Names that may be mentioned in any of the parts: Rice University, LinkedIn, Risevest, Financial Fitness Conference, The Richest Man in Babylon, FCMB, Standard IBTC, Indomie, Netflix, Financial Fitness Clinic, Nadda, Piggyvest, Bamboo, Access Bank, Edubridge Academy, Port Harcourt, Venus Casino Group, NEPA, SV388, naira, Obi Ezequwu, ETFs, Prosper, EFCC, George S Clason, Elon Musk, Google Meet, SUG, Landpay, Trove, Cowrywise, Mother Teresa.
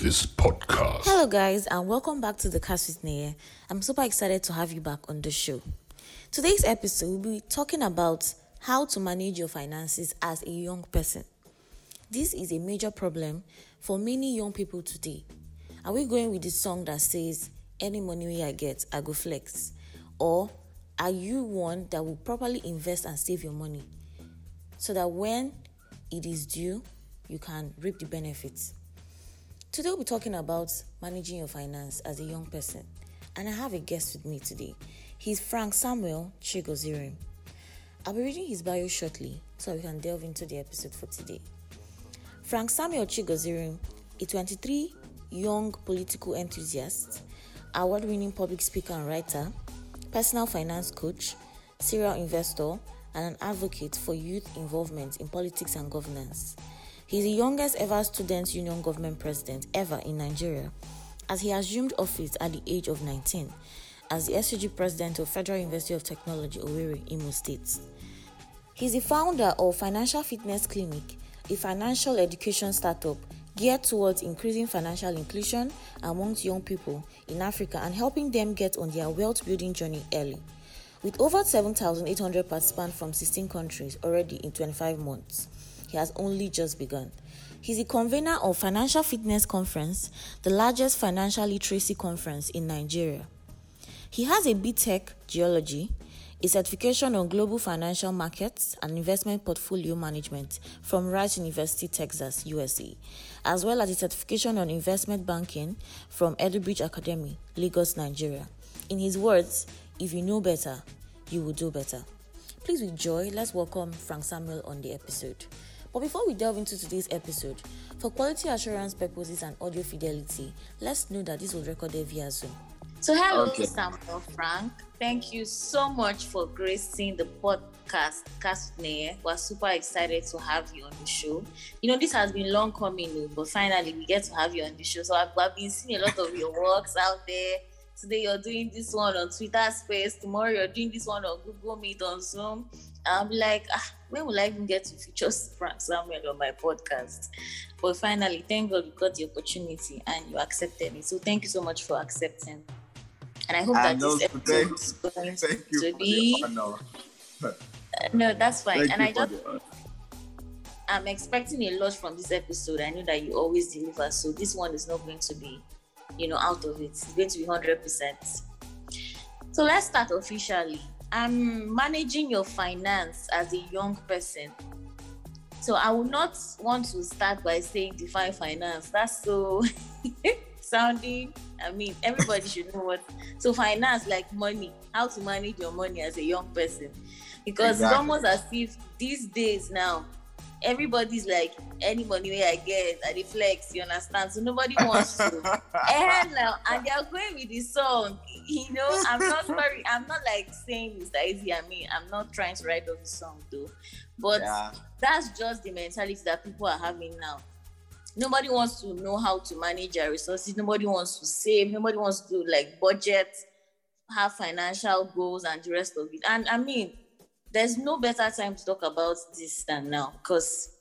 this podcast. Hello guys, and welcome back to the Cast with Neye. I'm super excited to have you back on the show. Today's episode, we'll be talking about how to manage your finances as a young person. This is a major problem for many young people today. Are we going with the song that says, any money I get, I go flex? Or are you one that will properly invest and save your money so that when it is due, you can reap the benefits? Today we'll be talking about managing your finance as a young person. And I have a guest with me today. He's Frank Samuel Chigozirim. I'll be reading his bio shortly so we can delve into the episode for today. Frank Samuel Chigozirim, a 23 young political enthusiast, award-winning public speaker and writer, personal finance coach, serial investor, and an advocate for youth involvement in politics and governance. He is the youngest ever Students' Union Government President ever in Nigeria, as he assumed office at the age of 19 as the SUG President of Federal University of Technology Owerri, Imo State. He is the founder of Financial Fitness Clinic, a financial education startup geared towards increasing financial inclusion amongst young people in Africa and helping them get on their wealth-building journey early. With over 7,800 participants from 16 countries already in 25 months, he has only just begun. He's the convener of Financial Fitness Conference, the largest financial literacy conference in Nigeria. He has a BTech Geology, a certification on global financial markets and investment portfolio management from Rice University, Texas, USA, as well as a certification on investment banking from Edubridge Academy, Lagos, Nigeria. In his words, if you know better, you will do better. Please with joy, let's welcome Frank Samuel on the episode. But before we delve into today's episode, for quality assurance purposes and audio fidelity, let's know that this was recorded via Zoom. So hello, okay. Samuel Frank. Thank you so much for gracing the podcast, Cast with Neye. We're super excited to have you on the show. You know, this has been long coming, but finally we get to have you on the show. So I've been seeing a lot of your works out there. Today you're doing this one on Twitter Space. Tomorrow you're doing this one on Google Meet, on Zoom. I'm like, when will I even get to feature Frank Samuel on my podcast? But finally, thank God we got the opportunity and you accepted me. So thank you so much for accepting. And I hope that this episode is going to be... No, that's fine. Thank and I just... I'm expecting a lot from this episode. I know that you always deliver. So this one is not going to be, you know, out of it. It's going to be 100%. So let's start officially. Managing your finance as a young person. So I would not want to start by saying define finance. That's so sounding, I mean, everybody should know what. So finance, like money, how to manage your money as a young person. Because exactly. It's almost as if these days now, everybody's like, any money I get, I flex, you understand? So nobody wants to. And they are going with the song. You know, I'm not sorry. I'm not like saying it's easy. I mean, I'm not trying to write off the song though. But that's just the mentality that people are having now. Nobody wants to know how to manage their resources. Nobody wants to save. Nobody wants to like budget, have financial goals and the rest of it. And I mean, there's no better time to talk about this than now, because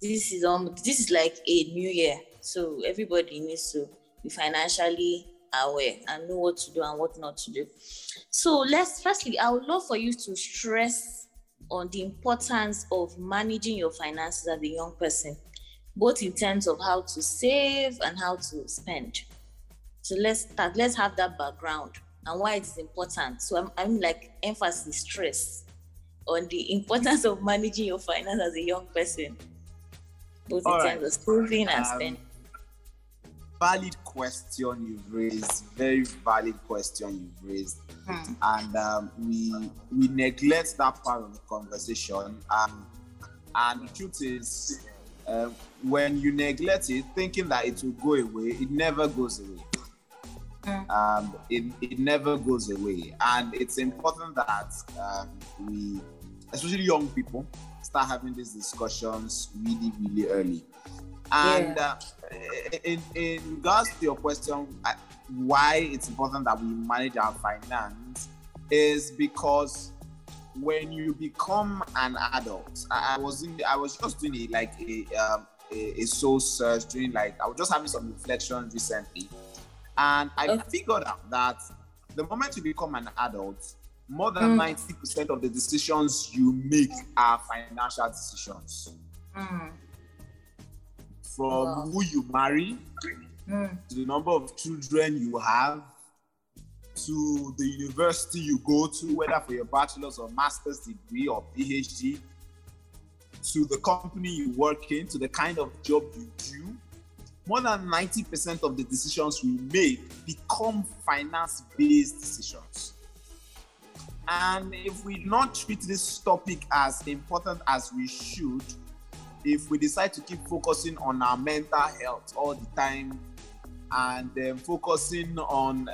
this is like a new year. So everybody needs to be financially aware and know what to do and what not to do. So firstly, I would love for you to stress on the importance of managing your finances as a young person, both in terms of how to save and how to spend. So let's have that background and why it's important. So I'm like emphasis stress on the importance of managing your finance as a young person, both in terms of saving and spending. Valid question you've raised, very valid question you've raised. And we neglect that part of the conversation. And the truth is, when you neglect it, thinking that it will go away, it never goes away. It never goes away. And it's important that we, especially young people, start having these discussions really, really early. And in regards to your question, why it's important that we manage our finance is because when you become an adult, I was just doing a a soul search, doing like, I was just having some reflections recently. And I figured out that the moment you become an adult, more than 90% of the decisions you make are financial decisions. From who you marry, to the number of children you have, to the university you go to, whether for your bachelor's or master's degree or PhD, to the company you work in, to the kind of job you do. More than 90% of the decisions we make become finance-based decisions. And if we not treat this topic as important as we should, if we decide to keep focusing on our mental health all the time and focusing on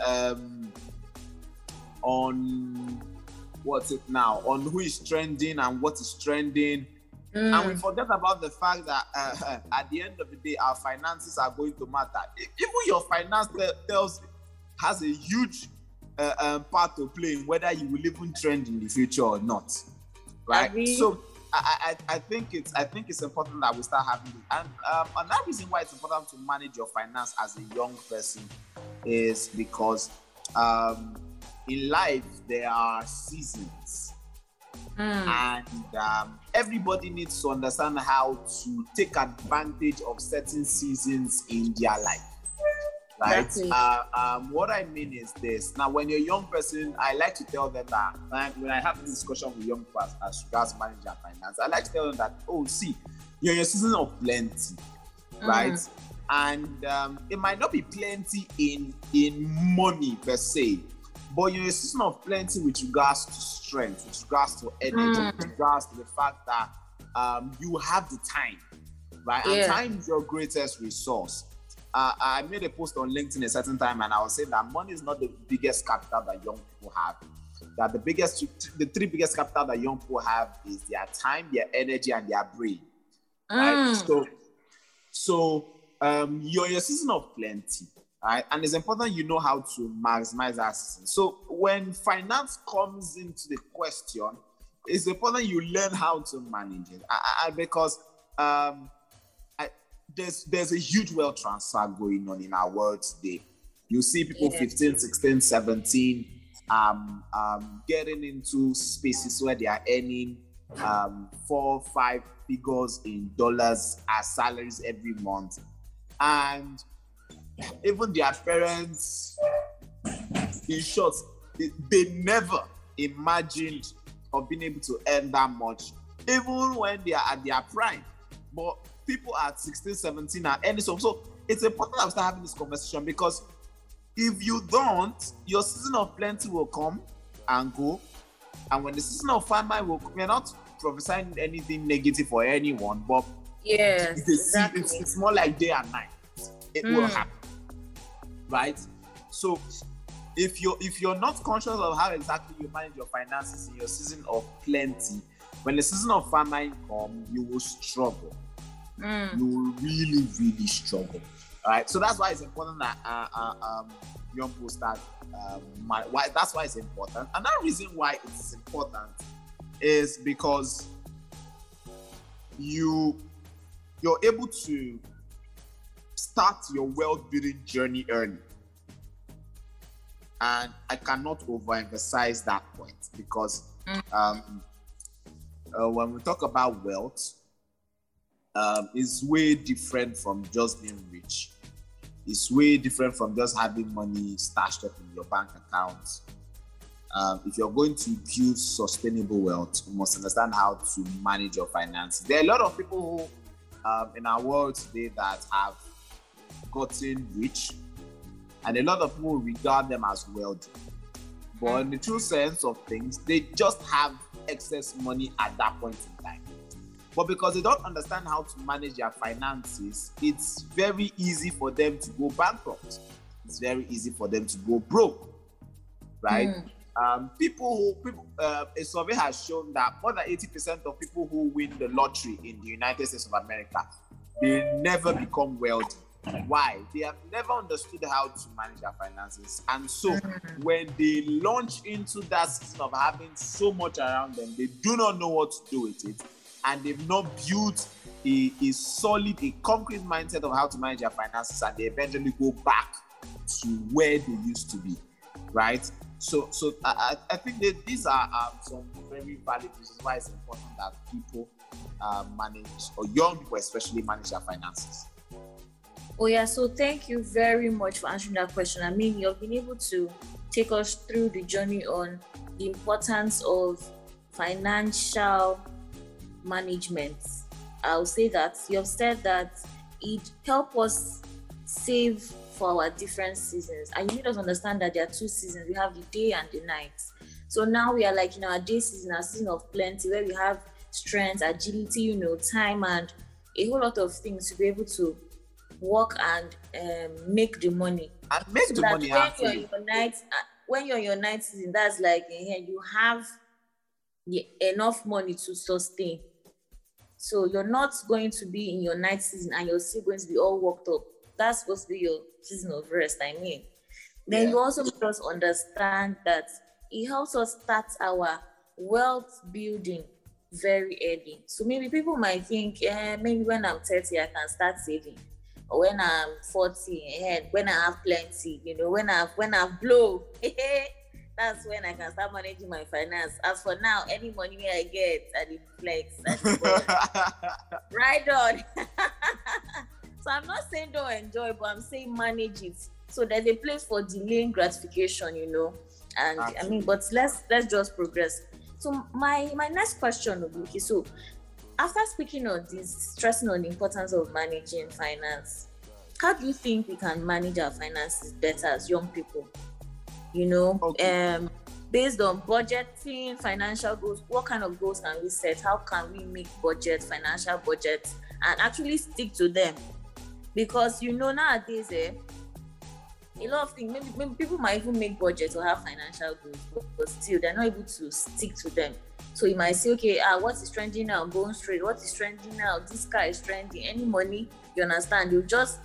what's it now, on who is trending and what is trending, and we forget about the fact that at the end of the day, our finances are going to matter. Even your finance has a huge part to play in whether you will even trend in the future or not, right? So I think it's important that we start having it. And another reason why it's important to manage your finance as a young person is because in life there are seasons, and everybody needs to understand how to take advantage of certain seasons in their life. Right. What I mean is this. Now, when you're a young person, I like to tell them that, like, when I have this discussion with young people as regards managing their finance, I like to tell them that, oh, see, you're in a season of plenty, right? And it might not be plenty in money per se, but you're in a season of plenty with regards to strength, with regards to energy, with regards to the fact that you have the time, right? Yeah. And time is your greatest resource. I made a post on LinkedIn a certain time, and I was saying that money is not the biggest capital that young people have. That the three biggest capital that young people have is their time, their energy, and their brain. Right? So you're in a season of plenty, right? And it's important you know how to maximize that season. So when finance comes into the question, it's important you learn how to manage it, because. There's a huge wealth transfer going on in our world today. You see people 15, 16, 17 getting into spaces where they are earning 4-5 figures in dollars as salaries every month. And even their parents, in short, they never imagined of being able to earn that much, even when they are at their prime. But people at 16, 17 are ending. So it's important that we start having this conversation, because if you don't, your season of plenty will come and go. And when the season of famine will come, we're not prophesying anything negative for anyone, but it's more like day and night. It will happen, right? So if you're not conscious of how exactly you manage your finances in your season of plenty, when the season of famine comes, you will struggle. You will really, really struggle. All right. So that's why it's important that young people start. That's why it's important. Another reason why it's important is because you're able to start your wealth building journey early. And I cannot overemphasize that point, because when we talk about wealth, is way different from just being rich. It's way different from just having money stashed up in your bank account. If you're going to build sustainable wealth, you must understand how to manage your finances. There are a lot of people who, in our world today, that have gotten rich, and a lot of people regard them as wealthy. But in the true sense of things, they just have excess money at that point in time. But because they don't understand how to manage their finances, it's very easy for them to go bankrupt. It's very easy for them to go broke, right? A survey has shown that more than 80% of people who win the lottery in the United States of America, they never become wealthy. Why? They have never understood how to manage their finances. And so when they launch into that season of having so much around them, they do not know what to do with it. And they've not built a solid, a concrete mindset of how to manage your finances, and they eventually go back to where they used to be, right? So I think that these are some very valid reasons why it's important that people manage, or young people especially, manage their finances. Oh yeah, so thank you very much for answering that question. I mean, you've been able to take us through the journey on the importance of financial management. I'll say that you've said that it helps us save for our different seasons, and you need us to understand that there are two seasons. We have the day and the night. So now we are like in our day season, our season of plenty, where we have strength, agility, time, and a whole lot of things to be able to work and make the money. And make so the money when you're in your night season, that's like you have enough money to sustain. So you're not going to be in your night season and you're still going to be all worked up. That's supposed to be your season of rest, Then you also make us understand that it helps us start our wealth building very early. So maybe people might think, maybe when I'm 30, I can start saving. Or when I'm 40, when I have plenty, when I've blow, that's when I can start managing my finance. As for now, any money I get, I flex. Right on. So I'm not saying don't enjoy, but I'm saying manage it. So there's a place for delaying gratification, And absolutely. But let's just progress. So my next question, Obuki, so after speaking on this, stressing on the importance of managing finance, how do you think we can manage our finances better as young people? Based on budgeting, financial goals, what kind of goals can we set? How can we make financial budgets, and actually stick to them? Because nowadays, a lot of things, maybe people might even make budgets or have financial goals, but still they're not able to stick to them. So you might say, what is trending now? Bones trade. What is trending now? This car is trending. Any money, you understand? You just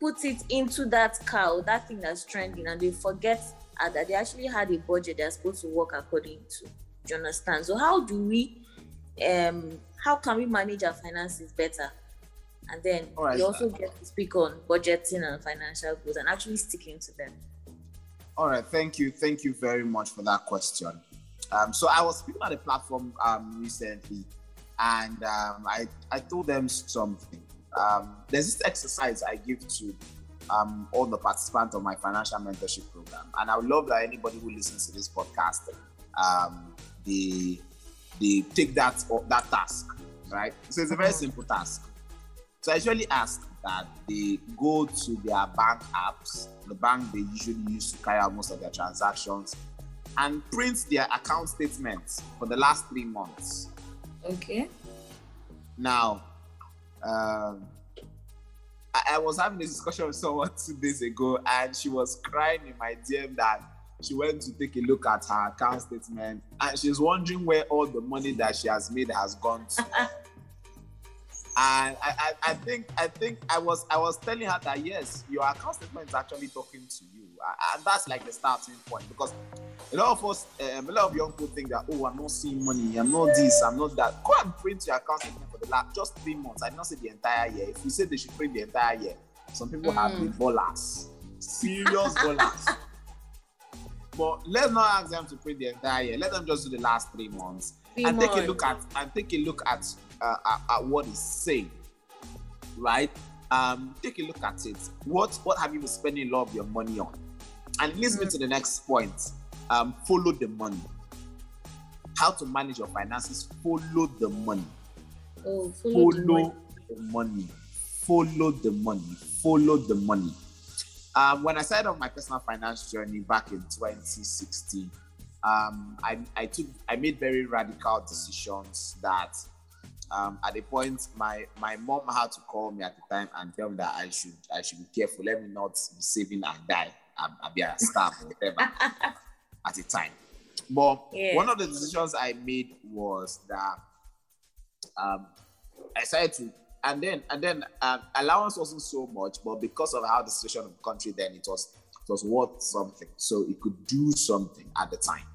put it into that car or that thing that's trending, and they forget that they actually had a budget they're supposed to work according to. Do you understand? So how can we manage our finances better? And then you also get to speak on budgeting and financial goals and actually sticking to them. All right. Thank you very much for that question. So I was speaking at a platform recently, and I told them something. There's this exercise I give to all the participants of my financial mentorship program, and I would love that anybody who listens to this podcast, they take that task, right? So it's a very simple task. So I usually ask that they go to their bank apps, the bank they usually use to carry out most of their transactions, and print their account statements for the last 3 months. Okay. Now, I was having a discussion with someone 2 days ago, and she was crying in my DM that she went to take a look at her account statement, and she's wondering where all the money that she has made has gone to. And I was telling her that yes, your account statement is actually talking to you, and that's like the starting point, because a lot of us, a lot of young people think that I'm not seeing money, I'm not this, I'm not that. Go and print your account statement for the last just 3 months. I did not say the entire year. If you say they should print the entire year, some people have been ballers, serious ballers. But let's not ask them to print the entire year. Let them just do the last 3 months and take a look at. At what is saying, right? Take a look at it. What have you been spending a lot of your money on? And it leads me to the next point. Follow the money. How to manage your finances? Follow the money. Follow the money. When I started on my personal finance journey back in 2016, I made very radical decisions that. At a point, my mom had to call me at the time and tell me that I should be careful. Let me not be saving and die. I'll be a star or whatever at the time. But one of the decisions I made was that I decided to, and then allowance wasn't so much, but because of how the situation of the country then, it was worth something, so it could do something at the time.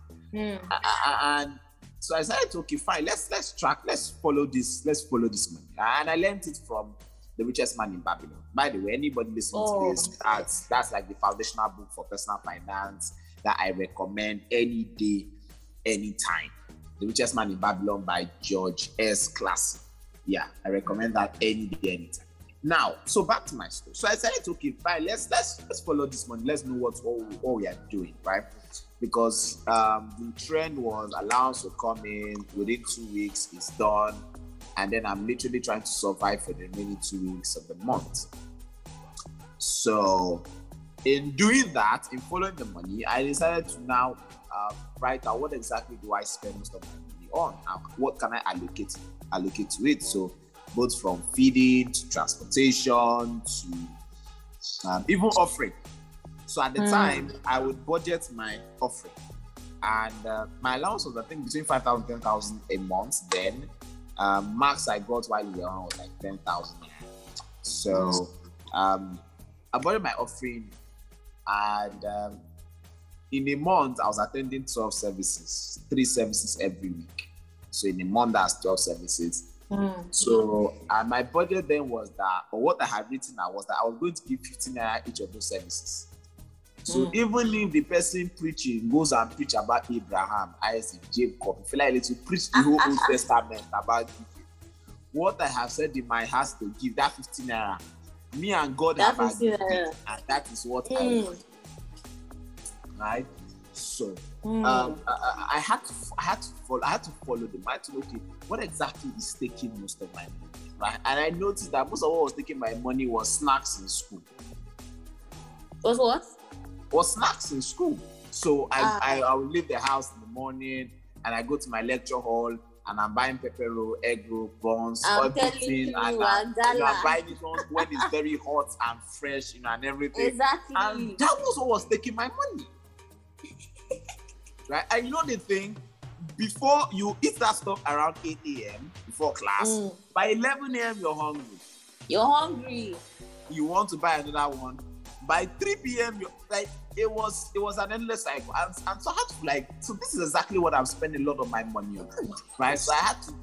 And So I said, okay, fine, let's track, let's follow this money. And I learned it from The Richest Man in Babylon. By the way, anybody listening to this, that's like the foundational book for personal finance that I recommend any day, anytime. The Richest Man in Babylon by George S Clason. Yeah, I recommend that any day, anytime. Now, so back to my story. So I said, okay, fine, let's follow this money. Let's know what all we are doing, right? Because the trend was allowance to come in within 2 weeks, it's done. And then I'm literally trying to survive for the remaining 2 weeks of the month. So in doing that, in following the money, I decided to now write out what exactly do I spend most of my money on and what can I allocate to it. So both from feeding to transportation to even offering. So at the time, I would budget my offering. And my allowance was, I think, between 5,000 and 10,000 a month then. Max I got while we were on was like 10,000. So I bought my offering, and in a month I was attending 12 services, 3 services every week. So in a month that's 12 services. So my budget then was that, or what I had written out was that I was going to give 15 naira each of those services. So even if the person preaching goes and preach about Abraham, Isaac, Jacob, if you like to preach the whole Old Testament about giving, what I have said in my heart to give, that 15 naira, me and God that have agreed, and that is what I want. Right? So I had to follow the mind to look at what exactly is taking most of my money, right? And I noticed that most of what was taking my money was snacks in school. Was what? Was snacks in school. So I would leave the house in the morning and I go to my lecture hall and I'm buying pepper roll, egg roll, buns, everything. And I'm buying it when it's very hot and fresh, you know, and everything. Exactly. And that was what was taking my money. Right? And you know the thing, before you eat that stuff around 8 a.m. before class, by 11 a.m. you're hungry. You want to buy another one. By 3 p.m., like it was an endless cycle, and so I had to so this is exactly what I'm spending a lot of my money on, right? So I had to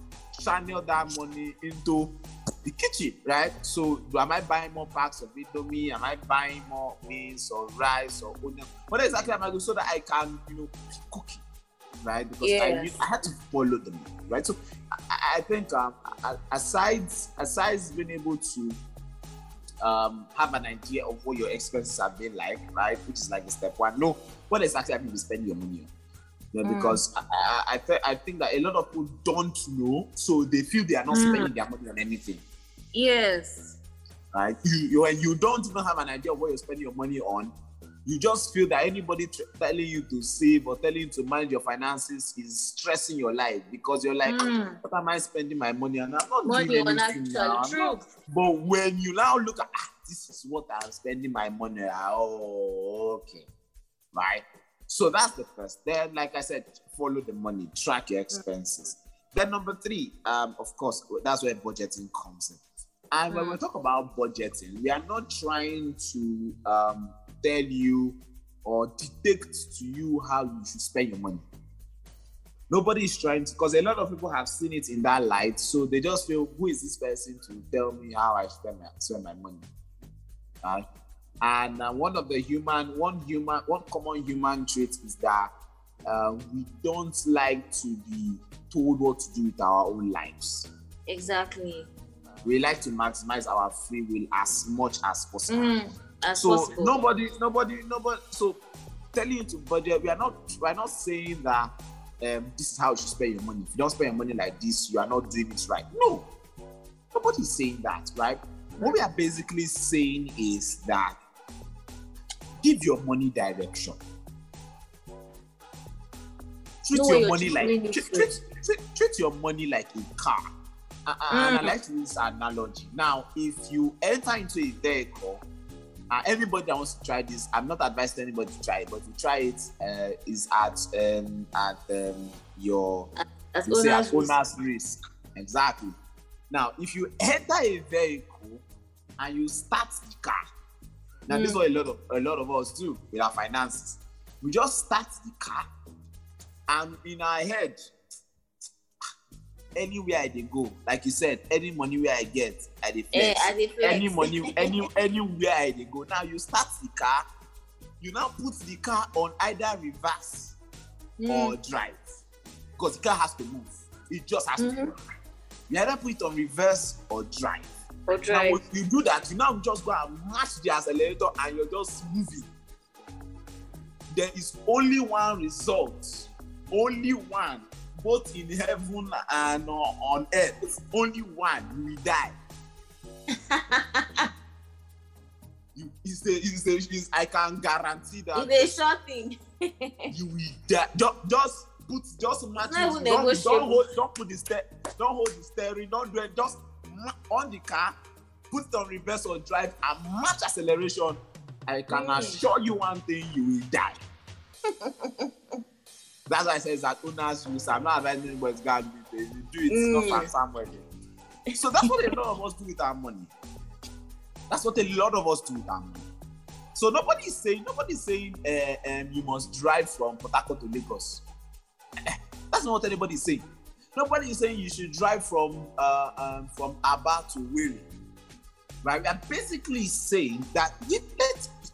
channel that money into the kitchen, right? So am I buying more packs of Indomie? Am I buying more beans or rice or onion? What exactly am I doing so that I can, cook it, right? Because I had to follow the money, right? So I think aside being able to have an idea of what your expenses have been like, right? Which is like the step one. No, what exactly have you been spending your money on? Because I think that a lot of people don't know, so they feel they are not spending their money on anything. Yes. Right? You don't even have an idea of what you're spending your money on. You just feel that anybody telling you to save or telling you to manage your finances is stressing your life, because you're like, what am I spending my money on? I'm not doing anything now. But when you now look at, this is what I'm spending my money on. Oh, okay. Right? So that's the first. Then, like I said, follow the money, track your expenses. Then number 3, of course, that's where budgeting comes in. And when we talk about budgeting, we are not trying to tell you or dictate to you how you should spend your money. Nobody is trying to, because a lot of people have seen it in that light, so they just feel, who is this person to tell me how I spend my money? And one common human trait is that we don't like to be told what to do with our own lives. Exactly. We like to maximize our free will as much as possible. Nobody. So, telling you to budget, we are not saying that this is how you should spend your money. If you don't spend your money like this, you are not doing it right. No, nobody's saying that, right? What we are basically saying is that give your money direction. Treat your money like a car. And I like to use this analogy. Now, if you enter into a vehicle. Everybody that wants to try this, I'm not advising anybody to try it, but if you try it, is at owner's risk. Exactly. Now, if you enter a vehicle and you start the car, now this is what a lot of us do with our finances. We just start the car, and in our head, anywhere I dey go, like you said, any money where I get, I dey flex. Any money, anywhere I dey go. Now you start the car, you now put the car on either reverse or drive, because the car has to move. It just has to move. You either put it on reverse or drive. Now when you do that, you now just go and match the accelerator and you're just moving. There is only one result, only one, both in heaven and on earth, only one, you will die. I can guarantee that. It's a sure thing. You will die. Just put, just match it. Don't put the don't hold the steering, don't do it. Just on the car, put it on reverse or drive and match acceleration. I can assure you one thing, you will die. That's why I say that owners use. I'm not advising anybody to go and do it. You do it, it's not Frank Samuel. So that's what a lot of us do with our money. That's what a lot of us do with our money. So nobody's saying you must drive from Port Harcourt to Lagos. That's not what anybody's saying. Nobody is saying you should drive from Aba to Owerri. Right? We are basically saying that let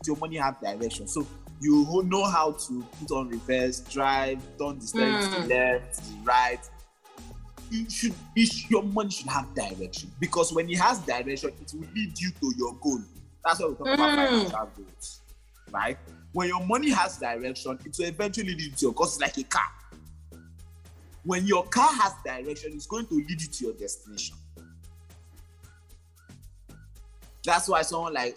your money have direction. So you know how to put on reverse, drive, turn the steering to the left, to the right. Your money should have direction, because when it has direction, it will lead you to your goal. That's what we talk about financial goals, right? When your money has direction, it will eventually lead you to your goal. It's like a car. When your car has direction, it's going to lead you to your destination. That's why someone like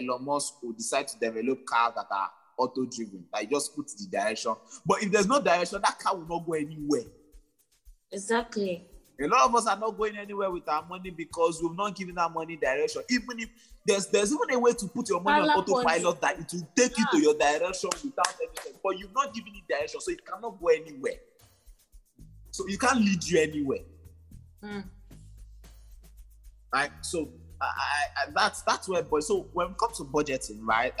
Elon Musk will decide to develop cars that are auto-driven. Like, just put the direction. But if there's no direction, that car will not go anywhere. Exactly. A lot of us are not going anywhere with our money because we've not given our money direction. Even if there's even a way to put your money on autopilot that it will take you to your direction without anything. But you've not given it direction, so it cannot go anywhere. So it can't lead you anywhere. Right? So that's where. But so when it comes to budgeting, right?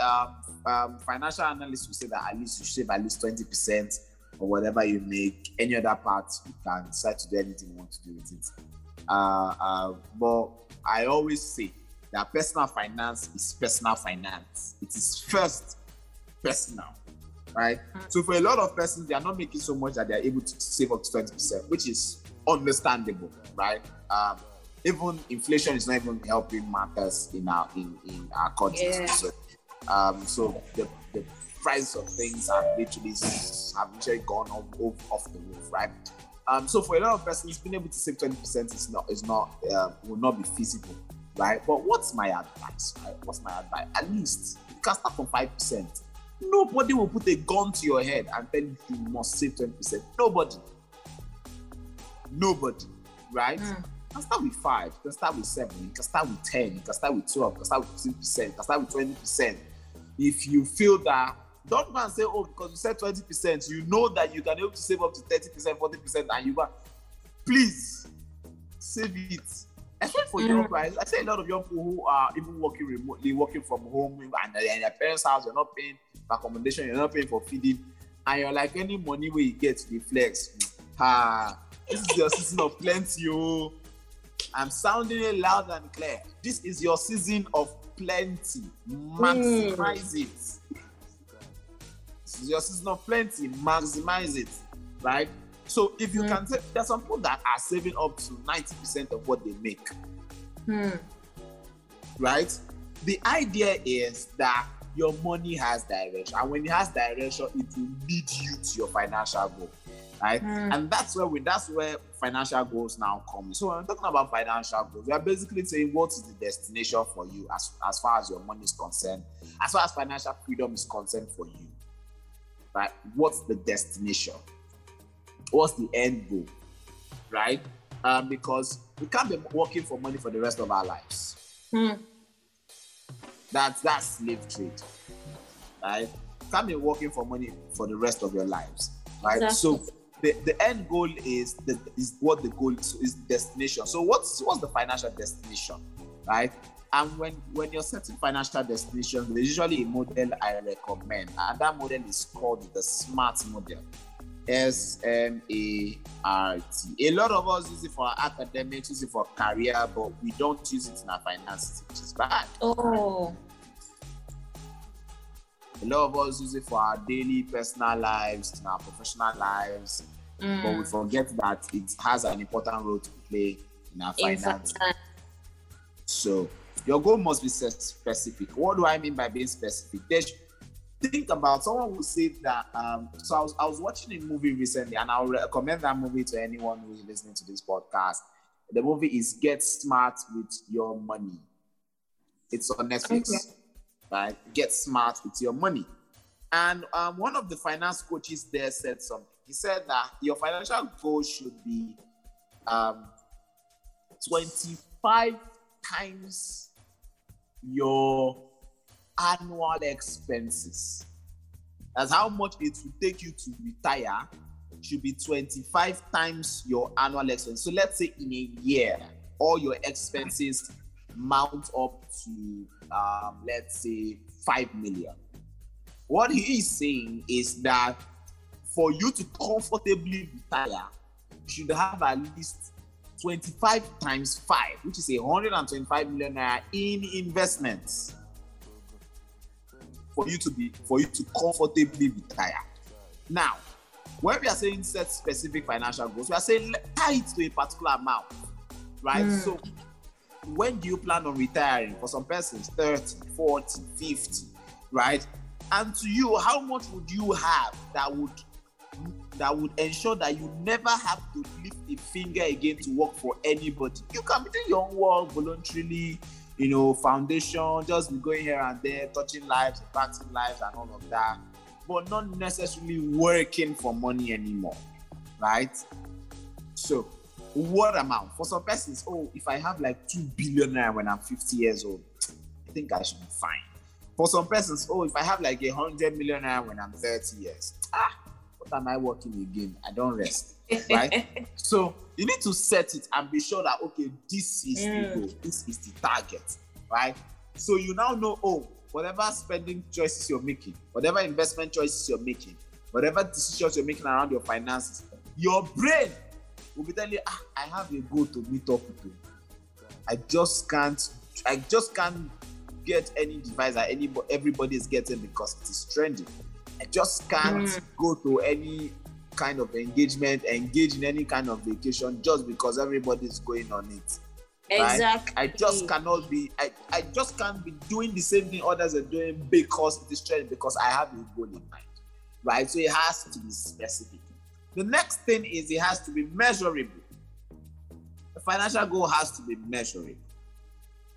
Financial analysts will say that at least you save at least 20% or whatever you make. Any other part, you can decide to do anything you want to do with it. But I always say that personal finance is personal finance. It is first personal, right? So for a lot of persons, they are not making so much that they are able to save up to 20%, which is understandable, right? Even inflation is not even helping matters in our country. Yeah. So the price of things have literally gone off the roof, right? So for a lot of persons, being able to save 20% will not be feasible, right? But what's my advice? Right? What's my advice? At least you can start from 5%. Nobody will put a gun to your head and tell you you must save 20%. Nobody, right? You can start with 5, you can start with 7, you can start with 10, you can start with 12, you can start with 15%, you can start with 20%. If you feel that, don't go and say, oh, because you said 20%, you know that you can able to save up to 30%, 40%, and you go, please save it. Especially for young guys. I see a lot of young people who are even working remotely, working from home, and they're in their parents' house, you're not paying for accommodation, you're not paying for feeding, and you're like, any money where you get to the flex, this is your season of plenty, oh. I'm sounding it loud and clear. This is your season of plenty. Maximize it. This is your season of plenty. Maximize it. Right? So if you can say, there's some people that are saving up to 90% of what they make. Right? The idea is that your money has direction. And when it has direction, it will lead you to your financial goal. Right? And that's where financial goals now come. So when I'm talking about financial goals, we are basically saying what is the destination for you as far as your money is concerned, as far as financial freedom is concerned for you. Right? What's the destination? What's the end goal? Right? Because we can't be working for money for the rest of our lives. That's slave trade. Right? You can't be working for money for the rest of your lives. Right? Exactly. So the end goal is the destination. So what's the financial destination, right? And when you're setting financial destinations, there's usually a model I recommend, and that model is called the SMART model. SMART. A lot of us use it for our academics, use it for career, but we don't use it in our finances, which is bad. Oh. A lot of us use it for our daily personal lives, in our professional lives, but we forget that it has an important role to play in our finances. So your goal must be specific. What do I mean by being specific? Think about someone who said that. So I was watching a movie recently, and I'll recommend that movie to anyone who is listening to this podcast. The movie is Get Smart with Your Money. It's on Netflix. Okay. Right? Get Smart with Your Money. And one of the finance coaches there said something. He said that your financial goal should be 25 times your annual expenses. That's how much it will take you to retire. It should be 25 times your annual expenses. So let's say in a year, all your expenses mount up to let's say 5 million. What he is saying is that for you to comfortably retire, you should have at least 25 times 5, which is 125 million naira in investments for you to comfortably retire. Now, when we are saying set specific financial goals, we are saying tie it to a particular amount, right? So when do you plan on retiring? For some persons, 30, 40, 50, right? And to you, how much would you have that would ensure that you never have to lift a finger again to work for anybody? You can be doing your own work voluntarily, foundation, just going here and there, touching lives, impacting lives and all of that, but not necessarily working for money anymore, right? So what amount? For some persons, if I have like 2 billion naira when I'm 50 years old, I think I should be fine. For some persons, if I have like 100 million naira when I'm 30 years, what am I working again? I don't rest, right? So you need to set it and be sure that, this is the goal, this is the target, right? So you now know, whatever spending choices you're making, whatever investment choices you're making, whatever decisions you're making around your finances, your brain will be telling you, I have a goal to meet up with. I just can't get any device that everybody is getting because it is trendy. I just can't go to any kind of engagement, engage in any kind of vacation just because everybody's going on it. Exactly. Right? I just can't be doing the same thing others are doing because it is trendy, because I have a goal in mind. Right? So it has to be specific. The next thing is it has to be measurable. The financial goal has to be measurable.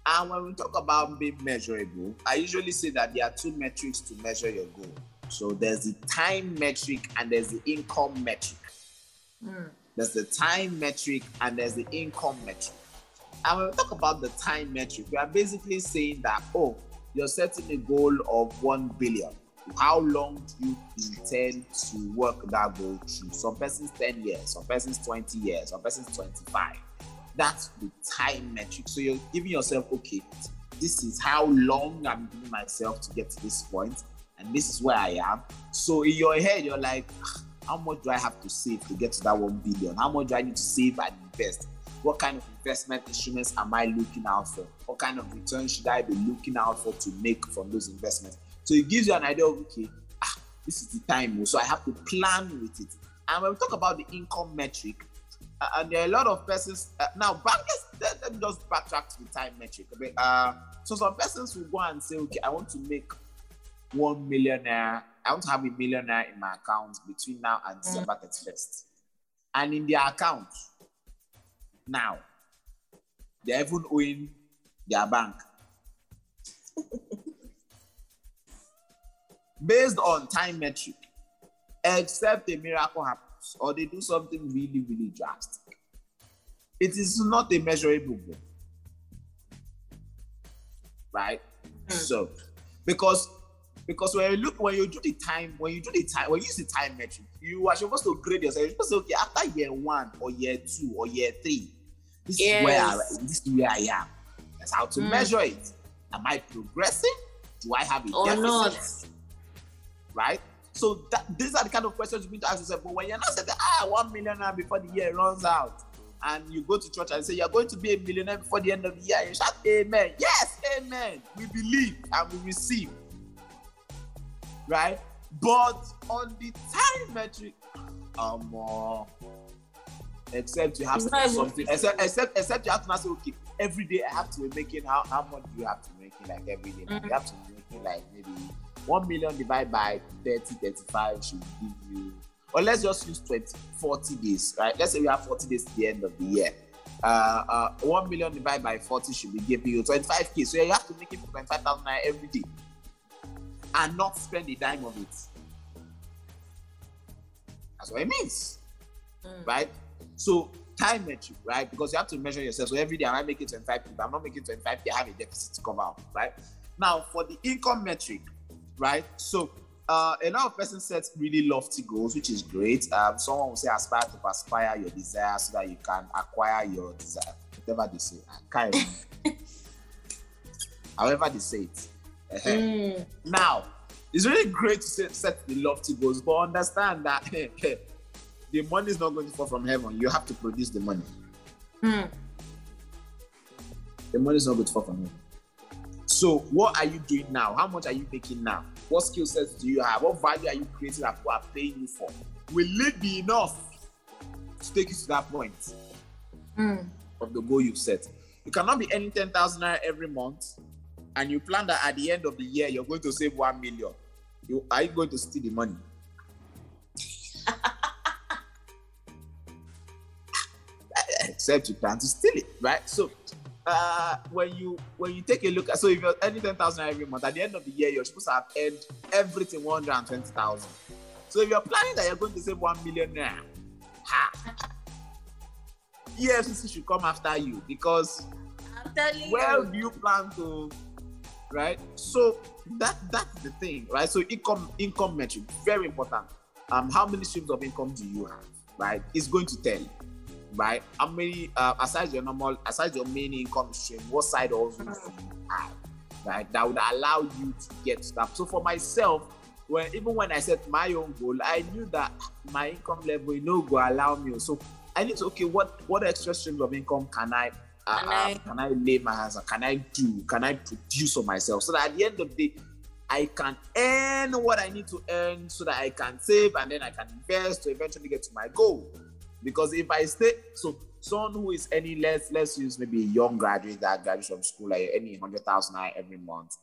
And when we talk about being measurable, I usually say that there are two metrics to measure your goal. So there's the time metric and there's the income metric. There's the time metric and there's the income metric. And when we talk about the time metric, we are basically saying that, you're setting a goal of 1 billion. How long do you intend to work that goal through? Some persons 10 years, some persons 20 years, some persons 25. That's the time metric. So you're giving yourself, this is how long I'm giving myself to get to this point, and this is where I am. So in your head, you're like, how much do I have to save to get to that 1 billion? How much do I need to save and invest? What kind of investment instruments am I looking out for? What kind of return should I be looking out for to make from those investments? So it gives you an idea of, this is the time, so I have to plan with it. And when we talk about the income metric, and there are a lot of persons, let me just backtrack to the time metric. So some persons will go and say, I want to make 1 millionaire. I want to have a millionaire in my account between now and December 31st. And in their account, now, they're even owing their bank. Based on time metric, except a miracle happens or they do something really, really drastic. It is not a measurable goal. Right? So, because when you use the time metric, you are supposed to grade yourself. You're supposed to say, after year 1 or year 2 or year 3, this is where I am. That's how to measure it. Am I progressing? Do I have a deficit? Not? Right? So these are the kind of questions you need to ask yourself. But when you're not saying, I want millionaire before the year runs out, and you go to church and say, you're going to be a millionaire before the end of the year, you shout, amen. Yes, amen. We believe and we receive. Right? But on the time metric, except you have to do something. Except you have to not say, okay, every day I have to be making, how much do you have to make it like every day? Mm-hmm. You have to be making like maybe 1 million divided by 30, 35 should give you, or let's just use 40 days, right? Let's say we have 40 days to the end of the year. 1 million divided by 40 should be giving you 25K. So you have to make it 25,000 naira every day and not spend a dime of it. That's what it means, right? So time metric, right? Because you have to measure yourself. So every day, am I making 25K? If I'm not making 25K, I have a deficit to come out, right? Now, for the income metric, right? So a lot of persons set really lofty goals, which is great. Someone will say, aspire to perspire your desire so that you can acquire your desire. Whatever they say, I can't remember. However they say it. Now, it's really great to set the lofty goals, but understand that the money is not going to fall from heaven. You have to produce the money. The money is not going to fall from heaven. So what are you doing now? How much are you making now? What skill sets do you have? What value are you creating that people are paying you for? Will it be enough to take you to that point of the goal you've set? You cannot be earning 10,000 naira every month and you plan that at the end of the year you're going to save 1 million. Are you going to steal the money? Except you plan to steal it, right? So when you take a look at, so if you're earning 10,000 every month, at the end of the year you're supposed to have earned everything 120,000. So if you're planning that you're going to save 1 million naira, EFCC should come after you, because where do you plan to, right? So that's the thing, right? So income metric, very important. How many streams of income do you have, right? It's going to tell you, right? How many, aside your main income stream, what side also do you have, right? That would allow you to get stuff. So for myself, even when I set my own goal, I knew that my income level, go allow me. So I need to, okay, what extra streams of income can I lay my hands on? Can I do? Can I produce for myself? So that at the end of the day, I can earn what I need to earn so that I can save and then I can invest to eventually get to my goal. Because if I stay, so someone who is earning less, let's use maybe a young graduate that graduates from school, like you're earning 100,000 naira every month,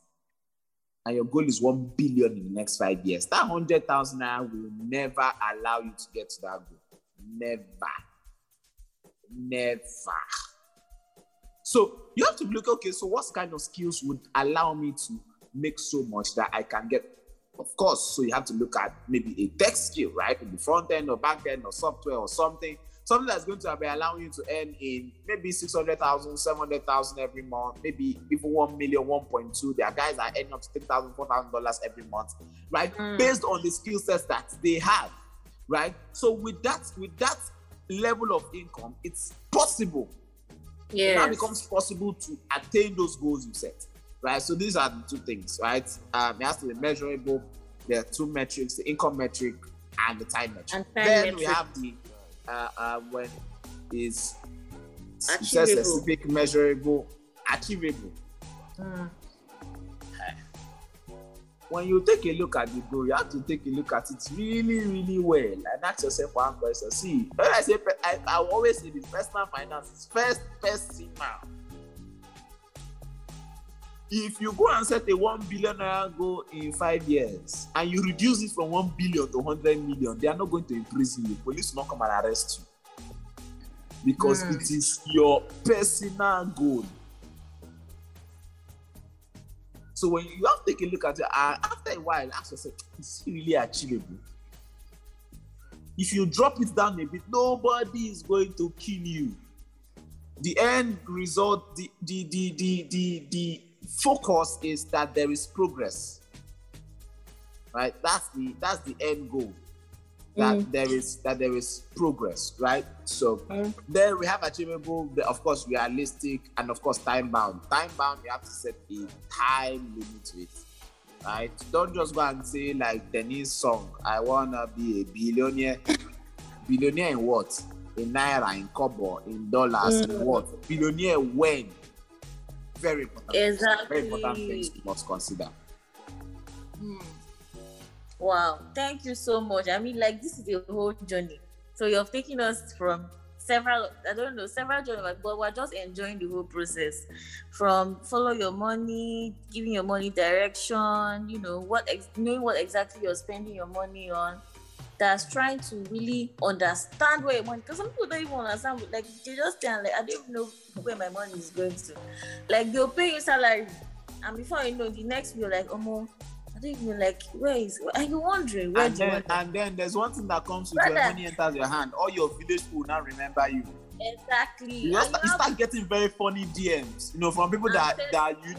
and your goal is 1 billion in the next 5 years, that 100,000 naira will never allow you to get to that goal. Never. So you have to look, okay, so what kind of skills would allow me to make so much that I can get? Of course, so you have to look at maybe a tech skill, right? In the front end or back end or software or something that's going to be allowing you to earn in maybe 600,000, 700,000 every month, maybe even 1 million, 1.2. There are guys that earn up to $3,000, $4,000 every month, right? Based on the skill sets that they have, right? So with that level of income, it's possible. Yes. It now becomes possible to attain those goals you set. Right, so these are the two things, right? It has to be measurable. There are two metrics: the income metric and the time metric. We have the when is specific, measurable, achievable. When you take a look at the goal, you have to take a look at it really, really well and ask yourself one question. See, when I say I always say the personal finance is personal. If you go and set a 1 billion goal in 5 years and you reduce it from 1 billion to 100 million, they are not going to imprison you. Police will not come and arrest you because it is your personal goal. So when you have to take a look at it, after a while, ask yourself, is it really achievable? If you drop it down a bit, nobody is going to kill you. The end result, the focus is that there is progress, right? That's the end goal, that there is progress, right? So then we have achievable, of course realistic, and of course time bound. You have to set a time limit to it. right? Don't just go and say like Denise song, I wanna be a billionaire. Billionaire in what? In naira, in kobo, in dollars, in what? Billionaire when? Very important. Exactly. Very important things you must consider. Mm. Wow, thank you so much. I mean, like, this is a whole journey. So you're taking us from several journeys, but we're just enjoying the whole process. From follow your money, giving your money direction, you know, knowing what exactly you're spending your money on. That's trying to really understand where your money, because some people don't even understand, like, they just stand like, I don't even know where my money is going to. Like, they'll pay you salary, and before you know, the next week you're like, oh, I don't even like, are you wondering? And then there's one thing that comes with your money enters your hand. All your village people will not remember you. Exactly. You start getting very funny DMs, you know, from people that you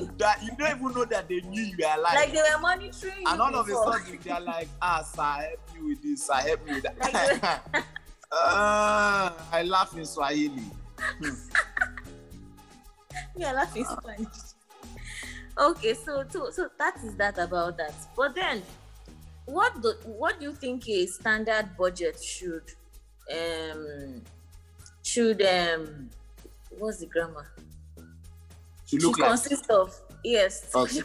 don't even know that they knew you were alive. Like they were monitoring you. And all of a sudden they're like, sir, help you with this, sir, help me with that. Like, I laugh in Swahili. Yeah, laugh in Spanish. Okay, so that is that about that. But then, what do you think a standard budget should what's the grammar? Should consist of, yes. Because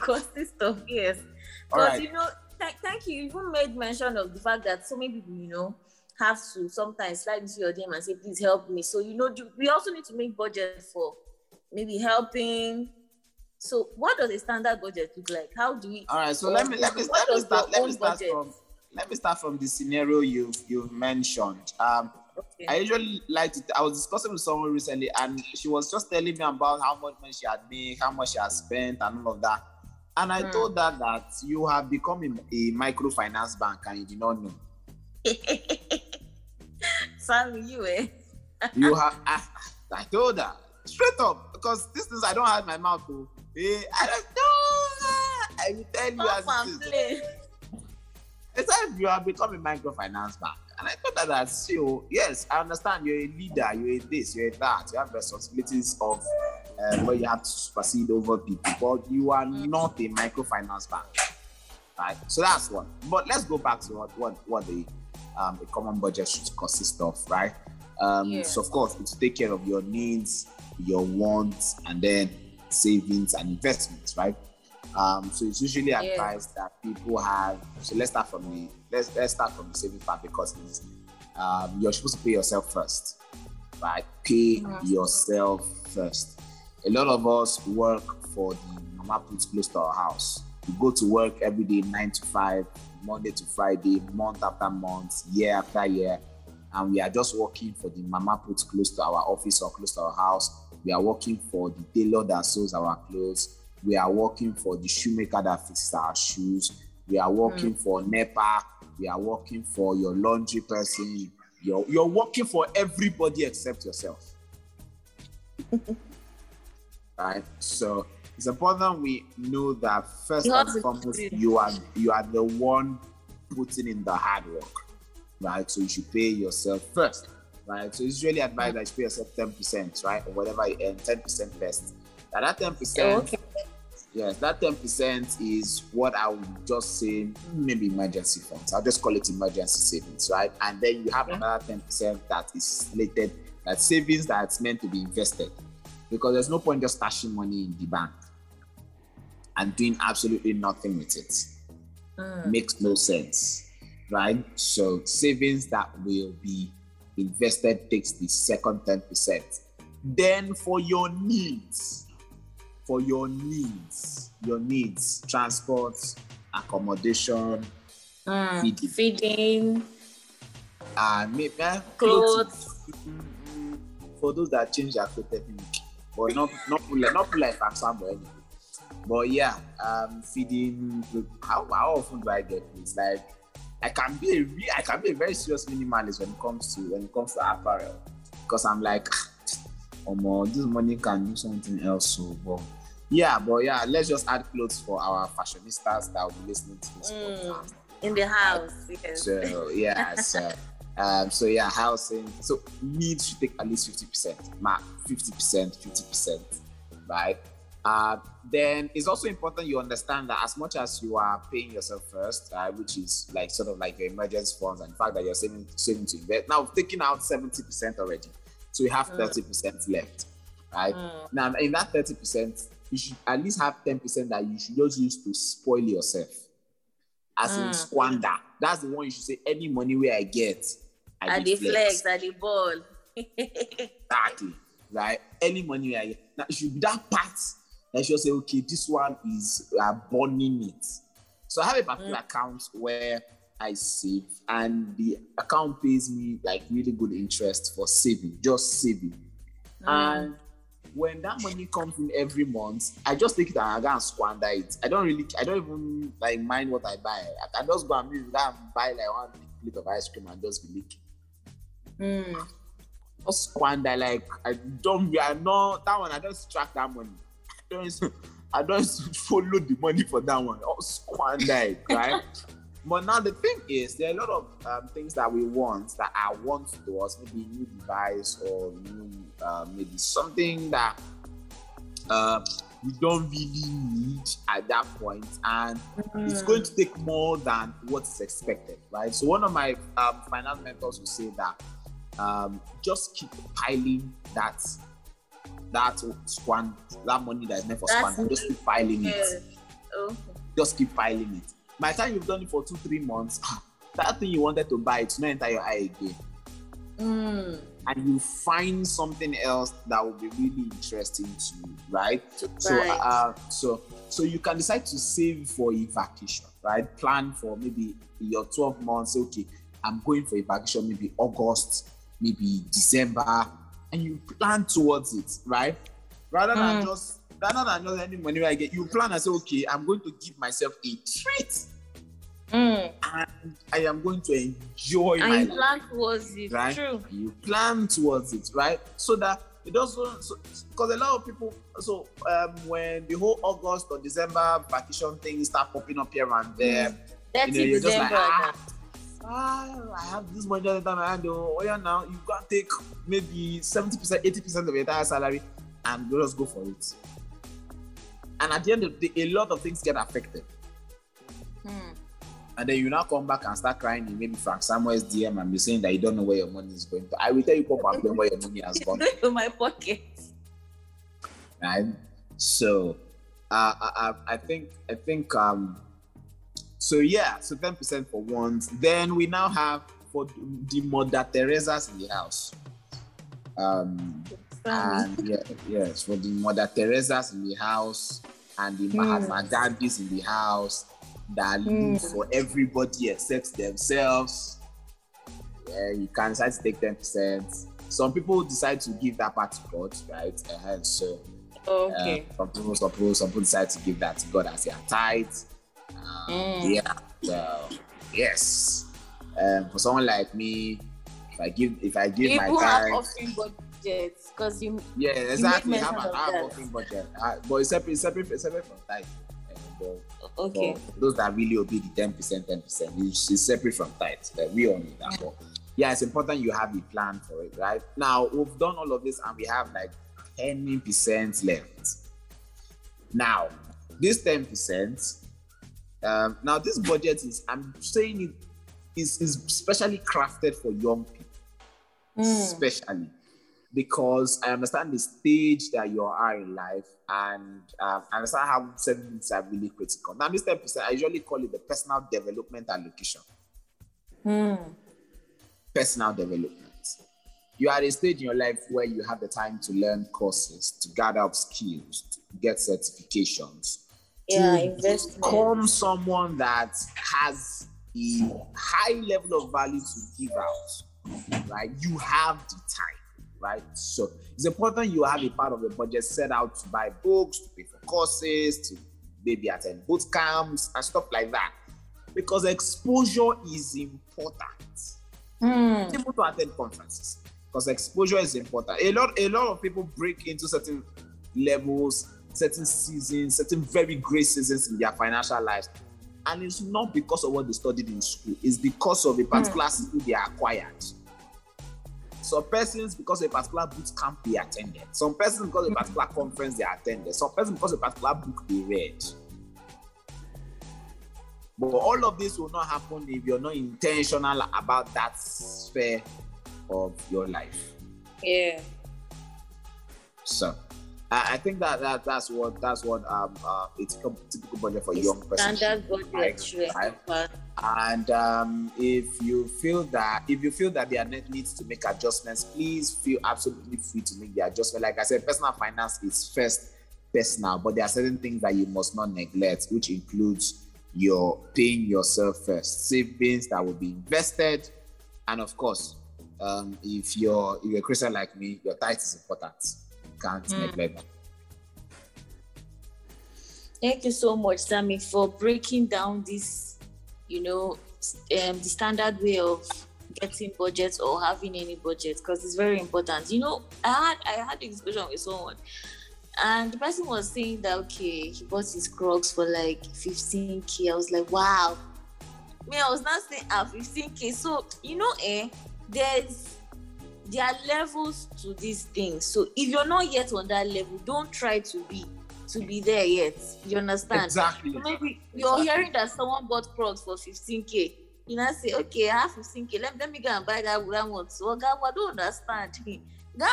right. You know, thank you. You even made mention of the fact that so many people, you know, have to sometimes slide into your DM and say, please help me. So, you know, we also need to make budget for maybe helping. So what does a standard budget look like? How do we? All right. So let me start from the scenario you've mentioned. Okay. I usually like to. I was discussing with someone recently, and she was just telling me about how much money she had made, how much she had spent, and all of that. And I told her that you have become a microfinance bank, and you did not know. Sorry, you you have. I told her straight up, because this is I don't have my mouth to. I don't know. I will tell you as it is. It's like you have become a microfinance bank. And I thought that that's you. Yes, I understand you're a leader, you're this, you're that, you have responsibilities of where you have to supersede over people, but you are not a microfinance bank. Right? So that's one. But let's go back to what a common budget should consist of, right? So of course, it's to take care of your needs, your wants, and then savings and investments, right? So it's usually advised that people have. So let's start from the savings part, because you're supposed to pay yourself first, right? Pay yourself first. A lot of us work for the mama puts close to our house. We go to work every day, 9 to 5, Monday to Friday, month after month, year after year, and we are just working for the mama puts close to our office or close to our house. We are working for the tailor that sews our clothes. We are working for the shoemaker that fixes our shoes. We are working for NEPA. We are working for your laundry person. You're working for everybody except yourself. Right? So it's important we know that first and foremost, you are the one putting in the hard work. Right? So you should pay yourself first. Right? So it's really advised that you pay yourself 10%, right? Or whatever you earn, 10% first. And that 10%. Okay. Yes, that 10% is what I would just say, maybe emergency funds. I'll just call it emergency savings, right? And then you have another 10% that is slated, that savings that's meant to be invested. Because there's no point just stashing money in the bank and doing absolutely nothing with it. Makes no sense, right? So savings that will be invested takes the second 10%. Then for your needs, transport, accommodation, feeding, clothes. For those that change their clothes every week, but not like for example anyway. But yeah, feeding. How often do I get this? Like, I can be a very serious minimalist when it comes to apparel, because I'm like, or this money can do something else. So, but let's just add clothes for our fashionistas that will be listening to this podcast in the house. Yes. So yeah, housing. So needs should take at least 50%, 50%, right? Then it's also important you understand that as much as you are paying yourself first, which is like sort of like your emergency funds and the fact that you're saving to invest. Now we've taken out 70% already, so we have 30% left, right? Now in that 30%, you should at least have 10% that you should just use to spoil yourself, as in squander. That's the one you should say, any money where I get, I deflect, I ball. Exactly, right? Any money where I get. Now it should be that part. Let's just say, okay, this one is burning it. So I have a particular account where I save, and the account pays me like really good interest for saving, just saving. And when that money comes in every month, I just take it and I go and squander it. I don't even like mind what I buy. I can just go and move that and buy like one plate of ice cream and just be leaking. Just squander, like I don't track that money. I don't follow the money for that one. I'll squander it, right? But now the thing is, there are a lot of things that we want that are wants to us, maybe new device or new, maybe something that we don't really need at that point, and it's going to take more than what's expected, right? So one of my finance mentors will say that just keep piling that money that is meant for squandering, just keep piling it. Okay. Just keep piling it. By the time you've done it for 2-3 months, that thing you wanted to buy, it's not enter your eye again. And you find something else that will be really interesting to you, right? So you can decide to save for a vacation, right? Plan for maybe your 12 months. Okay, I'm going for a vacation, maybe August, maybe December. And you plan towards it, right? Rather than just any money I get, you plan and say, okay, I'm going to give myself a treat, and I am going to enjoy my life. You plan towards it, right? True. You plan towards it, right? So that it doesn't, because a lot of people. So when the whole August or December vacation things start popping up here and there, you're just like, I have this money that I handle. Oh yeah, now you can't take maybe 70%, 80% of your entire salary and just go for it. And at the end of the day, a lot of things get affected. And then you now come back and start crying in maybe Frank Samuel's DM and be saying that you don't know where your money is going to. I will tell you, Papa, where your money has gone. It's in my pocket. Right. So, I think. So yeah, so 10% for ones. Then we now have for the Mother Teresa's in the house. And yes, for the Mother Teresa's in the house and the Mahatma Gandhi's in the house that live for everybody except themselves. Yeah, you can decide to take 10%. Some people decide to give that part to God, right? Okay. Some people decide to give that to God as their tithe. For someone like me, if I give people my time, have offering budgets, because you you have an offering budget, but it's separate from tithe. Okay. For those that really obey the 10%, it's separate from tithe. We all need that. But yeah, it's important you have a plan for it, right? Now we've done all of this, and we have like 10% left. Now this 10%. Now this budget is specially crafted for young people, especially because I understand the stage that you are in life, and I understand how certain things are really critical. Now this 10%, I usually call it the personal development allocation. Personal development. You are at a stage in your life where you have the time to learn courses, to gather up skills, to get certifications, become someone that has a high level of value to give out, right? You have the time, right? So it's important you have a part of the budget set out to buy books, to pay for courses, to maybe attend boot camps and stuff like that, because exposure is important. People to attend conferences because exposure is important. A lot of people break into certain levels, certain seasons, certain very great seasons in their financial lives. And it's not because of what they studied in school. It's because of a particular skill they acquired. Some persons because of a particular boot camp they attended. Some persons because of a particular conference they attended. Some persons because of a particular book they read. But all of this will not happen if you're not intentional about that sphere of your life. Yeah. So I think that's what it's a typical budget for young person. Standard budget, right? And if you feel that there needs to make adjustments, please feel absolutely free to make the adjustment. Like I said, personal finance is first personal, but there are certain things that you must not neglect, which includes your paying yourself first, savings that will be invested, and of course, if you're a Christian like me, your tithe is important. Can't neglect that. Thank you so much, Sammy, for breaking down this, the standard way of getting budgets or having any budget, because it's very important. I had a discussion with someone, and the person was saying that, okay, he bought his Crocs for like 15K. I was like, wow. I was not saying 15K. So, there are levels to these things. So if you're not yet on that level, don't try to be there yet. You understand? Exactly. So maybe you're hearing that someone bought Crocs for 15K. You know, say, okay, I have 15K. Let me go and buy that one. So God, I don't understand. Go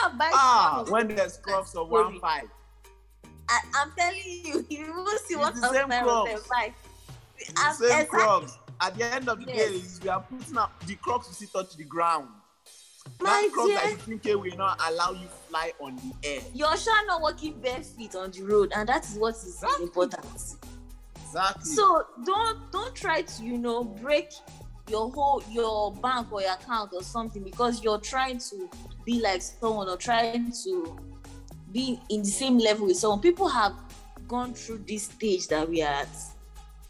and buy when there's Crocs of 1.5. I'm telling you, you will see what I'm saying. Same Crocs. At the end of the day, we are putting up the Crocs to sit touch the ground. My dear, that you think will not allow you fly on the air. You're sure not walking bare feet on the road, and that is what is important. Exactly. So don't try to break your bank or your account or something because you're trying to be like someone or trying to be in the same level with someone. People have gone through this stage that we are at.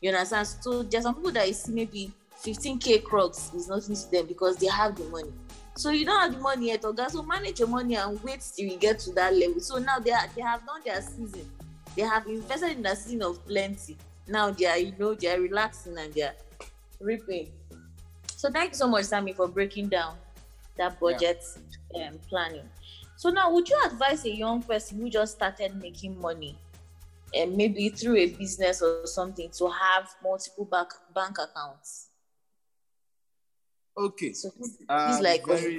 You understand? So there's some people that is maybe 15K Crocs is nothing to them because they have the money. So you don't have the money yet, Oga. So manage your money and wait till you get to that level. So now they have done their season. They have invested in the season of plenty. Now they are, they are relaxing and they are reaping. So thank you so much, Sammy, for breaking down that budget planning. So now, would you advise a young person who just started making money, and maybe through a business or something, to have multiple bank accounts? Okay, so it's like very,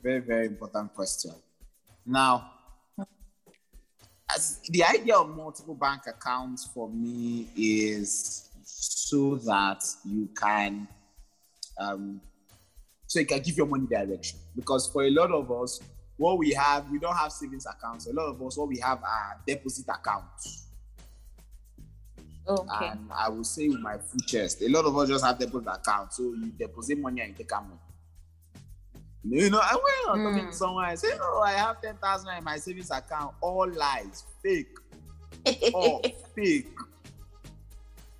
very important question. Now, as the idea of multiple bank accounts for me is so that you can, give your money direction. Because for a lot of us, what we have, we don't have savings accounts. A lot of us, what we have are deposit accounts. Okay. And I will say with my full chest, a lot of us just have deposit accounts. So you deposit money and you take out money. I went on talking to someone and say, I have 10,000 in my savings account. All lies, fake. All fake.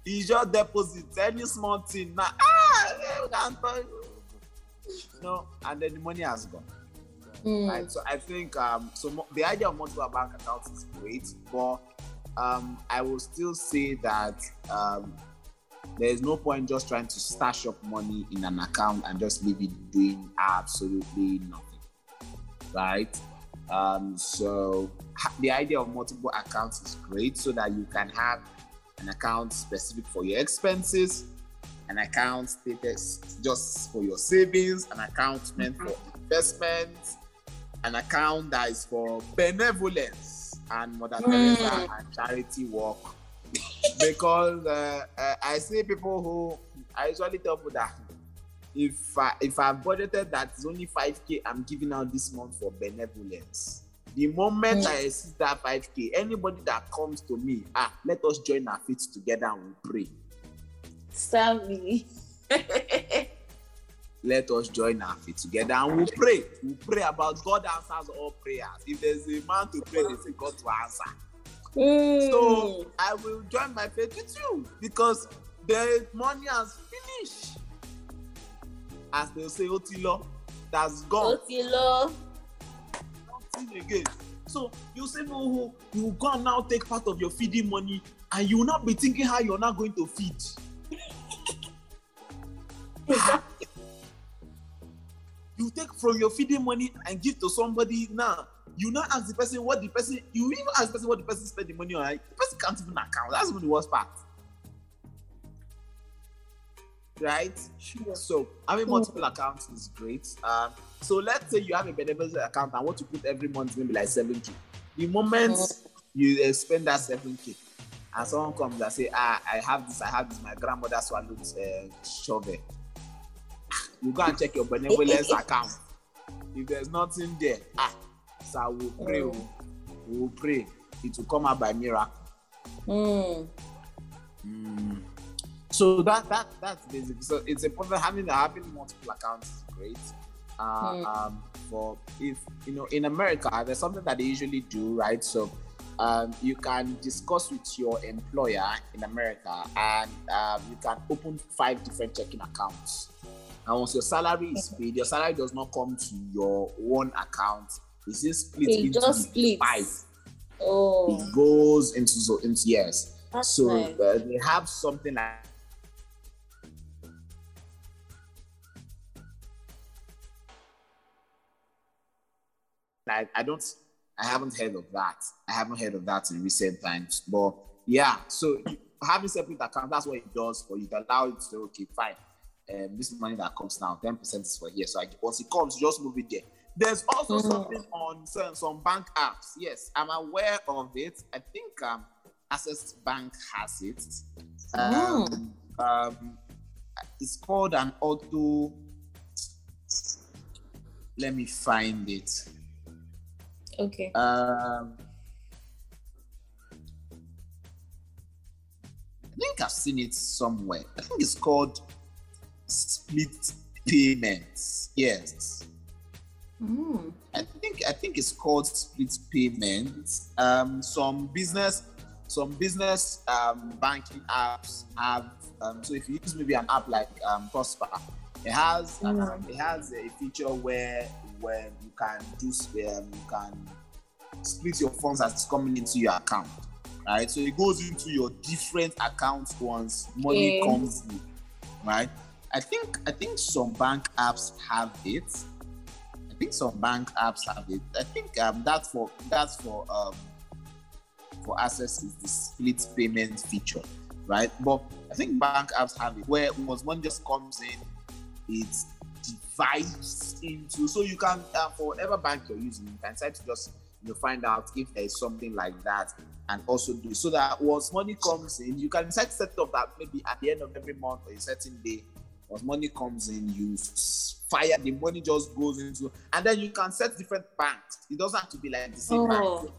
It's just deposits, any small thing. Now, and then the money has gone. Right? So I think the idea of multiple bank accounts is great, but I will still say that there is no point just trying to stash up money in an account and just leave it doing absolutely nothing, right? So the idea of multiple accounts is great so that you can have an account specific for your expenses, an account just for your savings, an account meant for investments, an account that is for benevolence and Mother Teresa and charity work. Because I see people I usually tell people that if I budgeted that it's only 5K I'm giving out this month for benevolence, the moment I see that 5K, anybody that comes to me, let us join our feet together and we pray. Sorry. Let us join our feet together and we'll pray. We'll pray about God answers all prayers. If there's a man to pray, there's a God to answer. So I will join my faith with you because the money has finished. As they say, Otilo, that's gone. Otilo. Nothing again. So you say, no, you go and now take part of your feeding money and you will not be thinking how you're not going to feed. you take from your feeding money and give to somebody now. You now ask the person what the person, you even ask the person what the person spent the money on. Right? The person can't even account. That's even the worst part. Right? Sure. So having multiple accounts is great. So let's say you have a benevolent account and what you put every month maybe like 7K. The moment you spend that 7K and someone comes and say, I have this, my grandmother swallowed shovel. You go and check your benevolence account. If there's nothing there, so we'll pray. It will come out by miracle. So that's basic. So it's important having multiple accounts is great. For if you know in America, there's something that they usually do, right? So you can discuss with your employer in America, and you can open 5 different checking accounts. And once your salary is paid, your salary does not come to your one account. It's just split into 5. Oh. It goes into yes. That's so nice. They have something like I haven't heard of that in recent times. But yeah, so having separate account, that's what it does for you. It allows you to say, okay, fine. This money that comes now, 10% is for here. So once it comes, just move it there. There's also something on some bank apps. Yes, I'm aware of it. I think Access Bank has it. It's called an auto. Let me find it. Okay. I think I've seen it somewhere. I think it's called Split Payments. Yes. I think it's called Split Payments. Some business banking apps have. So if you use maybe an app like Prosper, it has a feature where you can do split your funds as it's coming into your account. Right, so it goes into your different accounts once money comes in. Right. I think some bank apps have it. I think that's for Access is the split payment feature, right? But I think bank apps have it where once one just comes in, it divides into. So you can for whatever bank you're using, you can try to just find out if there's something like that and also do so that once money comes in, you can decide to set up that maybe at the end of every month or a certain day. Once money comes in, you fire the money just goes into, and then you can set different banks. It doesn't have to be like the same bank.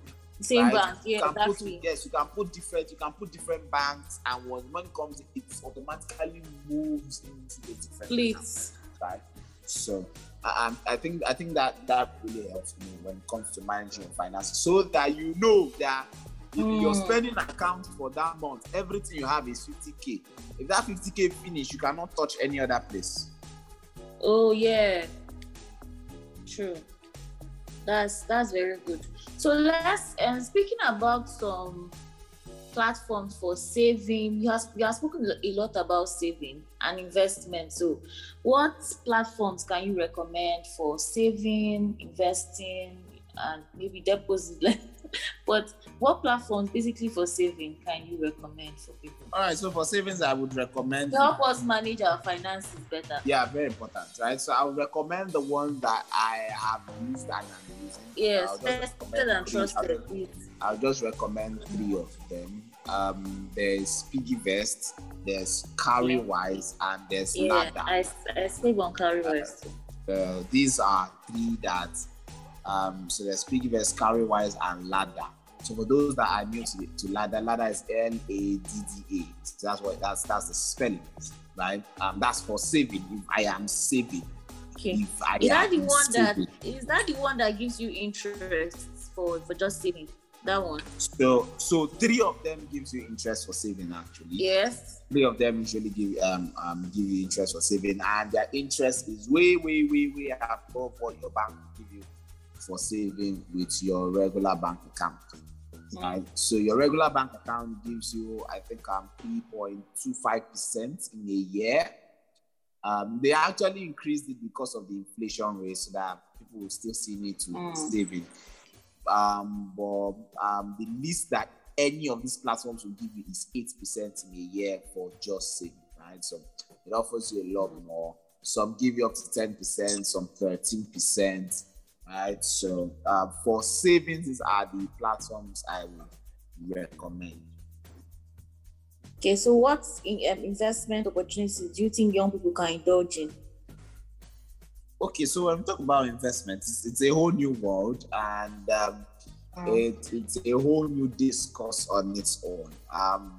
Same bank, yeah, exactly. Yes, you can put different banks, and once money comes in, it automatically moves into the different banks. Right. So, I think that really helps me when it comes to managing your finances, so that you know that. If your spending account for that month, everything you have is 50K. If that 50K finish, you cannot touch any other place. Oh yeah, true. That's very good. So let's speaking about some platforms for saving. You have spoken a lot about saving and investment. So, what platforms can you recommend for saving, investing, and maybe deposit? But what platforms basically for saving can you recommend for people? All right, so for savings, I would recommend to help us manage our finances better. Yeah, very important, right? So I would recommend the one that I have used and I'm using. Yes, tested and trusted. I'll just recommend 3 of them. There's Piggyvest, there's Cowrywise, and there's Nadda. I save on Cowrywise. These are 3 that. So there's Piggyvest, Cowrywise, and Landpay. So for those that are new to Landpay is L-A-D-D-A. So that's the spelling, right? That's for saving. If I am saving. Okay. Is that the one that gives you interest for just saving? That one. So 3 of them gives you interest for saving actually. Yes. 3 of them usually give you interest for saving, and their interest is way above what your bank will give you for saving with your regular bank account. Right? So your regular bank account gives you, I think, 3.25% in a year. They actually increased it because of the inflation rate so that people will still see need to save it. But the least that any of these platforms will give you is 8% in a year for just saving, right? So it offers you a lot more. Some give you up to 10%, some 13%, right? So for savings, these are the platforms I would recommend. Okay, so what investment opportunities do you think young people can indulge in? Okay, so when we talk about investments, it's a whole new world, and it's a whole new discourse on its own.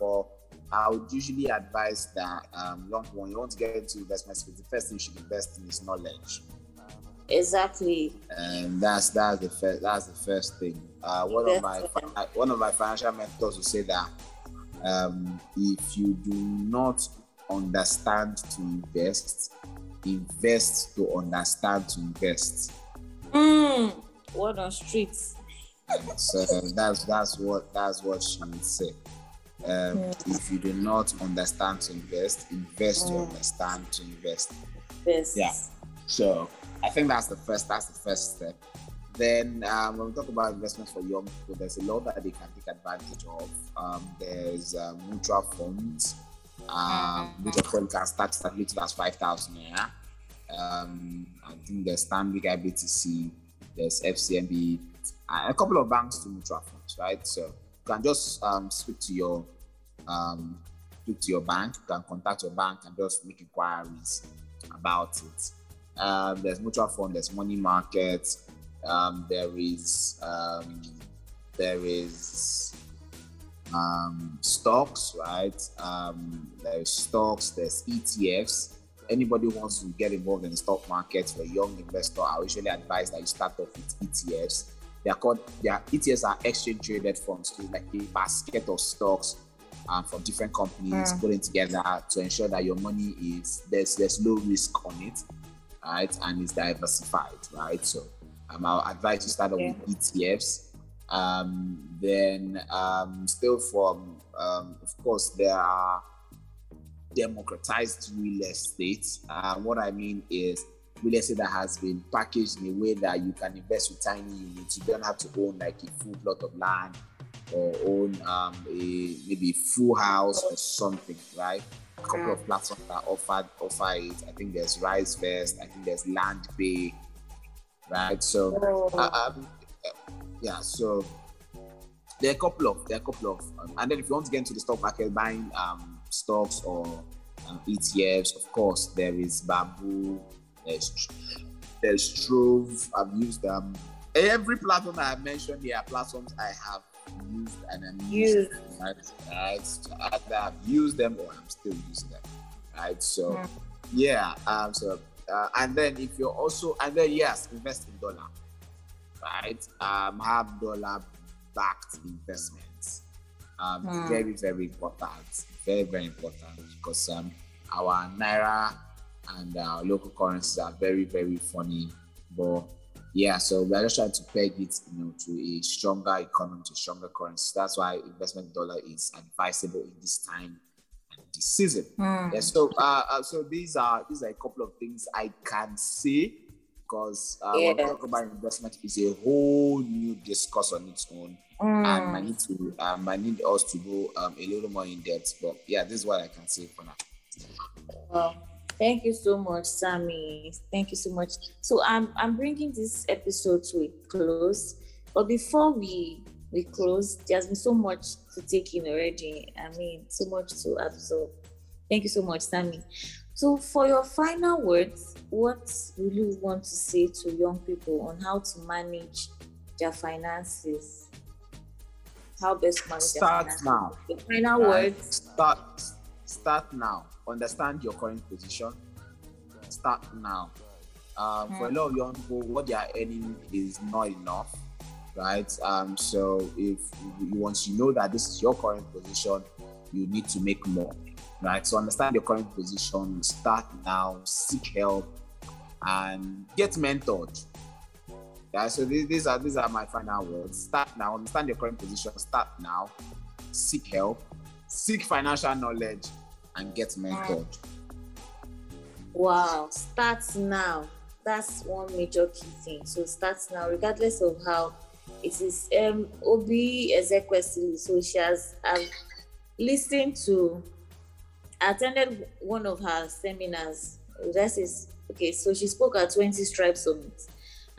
But I would usually advise that young people, when you want to get into investments, the first thing you should invest in is knowledge. Exactly. And that's the first thing. One of my financial mentors will say that if you do not understand to invest to understand to invest. Word on streets. So that's what she would say. If you do not understand to invest to understand to invest. Yes. Yeah. So I think that's the first step. Then when we talk about investments for young people, there's a lot that they can take advantage of. There's mutual funds, mutual fund can start as little as 5,000 naira. I think there's Standard IBTC, there's FCMB, and a couple of banks do mutual funds, right? So you can just speak to your bank, you can contact your bank and just make inquiries about it. There's mutual fund, there's money markets. There is stocks, right? There's stocks, there's ETFs. Anybody who wants to get involved in the stock market for a young investor, I usually advise that you start off with ETFs. ETFs are exchange traded funds, so like a basket of stocks from different companies put in together to ensure that your money is there's low risk on it, right? And it's diversified, right? So I'll advise you start off with ETFs. Of course, there are democratized real estate. What I mean is real estate that has been packaged in a way that you can invest with tiny units. You don't have to own like a full plot of land or own maybe full house or something, right? A couple of platforms that offer it. I think there's Risevest. I think there's Landpay. Right, so so there are a couple of, and then if you want to get into the stock market, buying stocks or ETFs, of course there is Bamboo, there's Trove. I've used them. Every platform I have mentioned here are platforms I have used and I'm using. Right, so either I've used them or I'm still using them. Right, so invest in dollar, right? Have dollar-backed investments. Very, very important. Very, very important because our naira and our local currencies are very, very funny. But yeah, so we are just trying to peg it, to a stronger economy, to stronger currency. That's why investment dollar is advisable in this time. Season. Yeah, so these are a couple of things I can say because when we talk about investment, it's a whole new discourse on its own, and I need us to go a little more in depth. But yeah, this is what I can say for now. Well, thank you so much, Sammy. Thank you so much. So I'm bringing this episode to a close, but before we closed. There's been so much to take in already. I mean, so much to absorb. Thank you so much, Sammy. So for your final words, what will you want to say to young people on how to manage their finances? How best manage their finances? Start now. Your final words. Start now. Understand your current position. Start now. For a lot of young people, what they are earning is not enough. Right. So if once you know that this is your current position, you need to make more. Right. So understand your current position. Start now. Seek help and get mentored. Yeah. So these are my final words. Start now. Understand your current position. Start now. Seek help. Seek financial knowledge and get mentored. Wow, start now. That's one major key thing. So start now, regardless of how it is. Obi Ezequwu, so she has listened to, attended one of her seminars. This is okay. So she spoke at 20 Stripe Summit,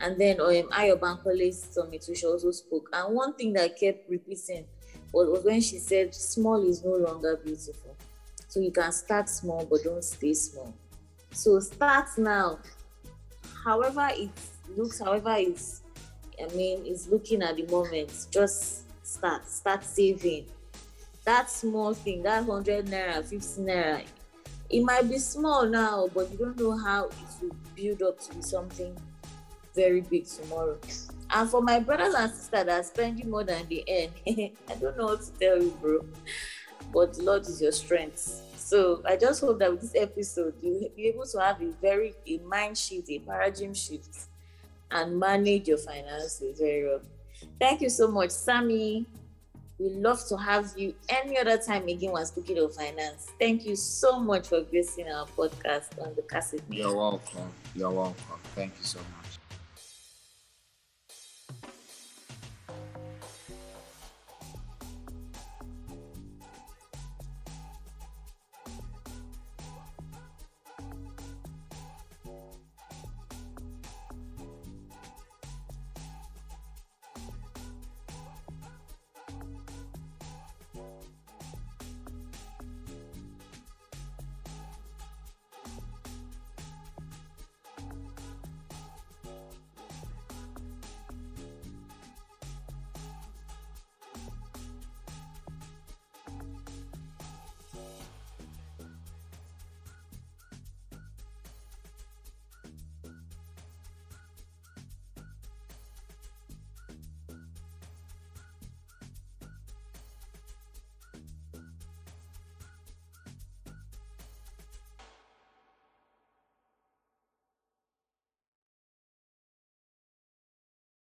and then Ayo Bankole's Summit, which she also spoke. And one thing that I kept repeating was when she said, "Small is no longer beautiful." So you can start small, but don't stay small. So start now. However it looks, it's looking at the moment. Just start saving. That small thing, that 100 naira, 50 naira, it might be small now, but you don't know how it will build up to be something very big tomorrow. And for my brothers and sisters that are spending more than they earn, I don't know what to tell you, bro. But Lord is your strength. So I just hope that with this episode, you'll be able to have a mind shift, a paradigm shift, and manage your finances very well. Thank you so much, Sammy. We'd love to have you any other time again when speaking of finance. Thank you so much for gracing our podcast on the Cassette. You're welcome. Thank you so much.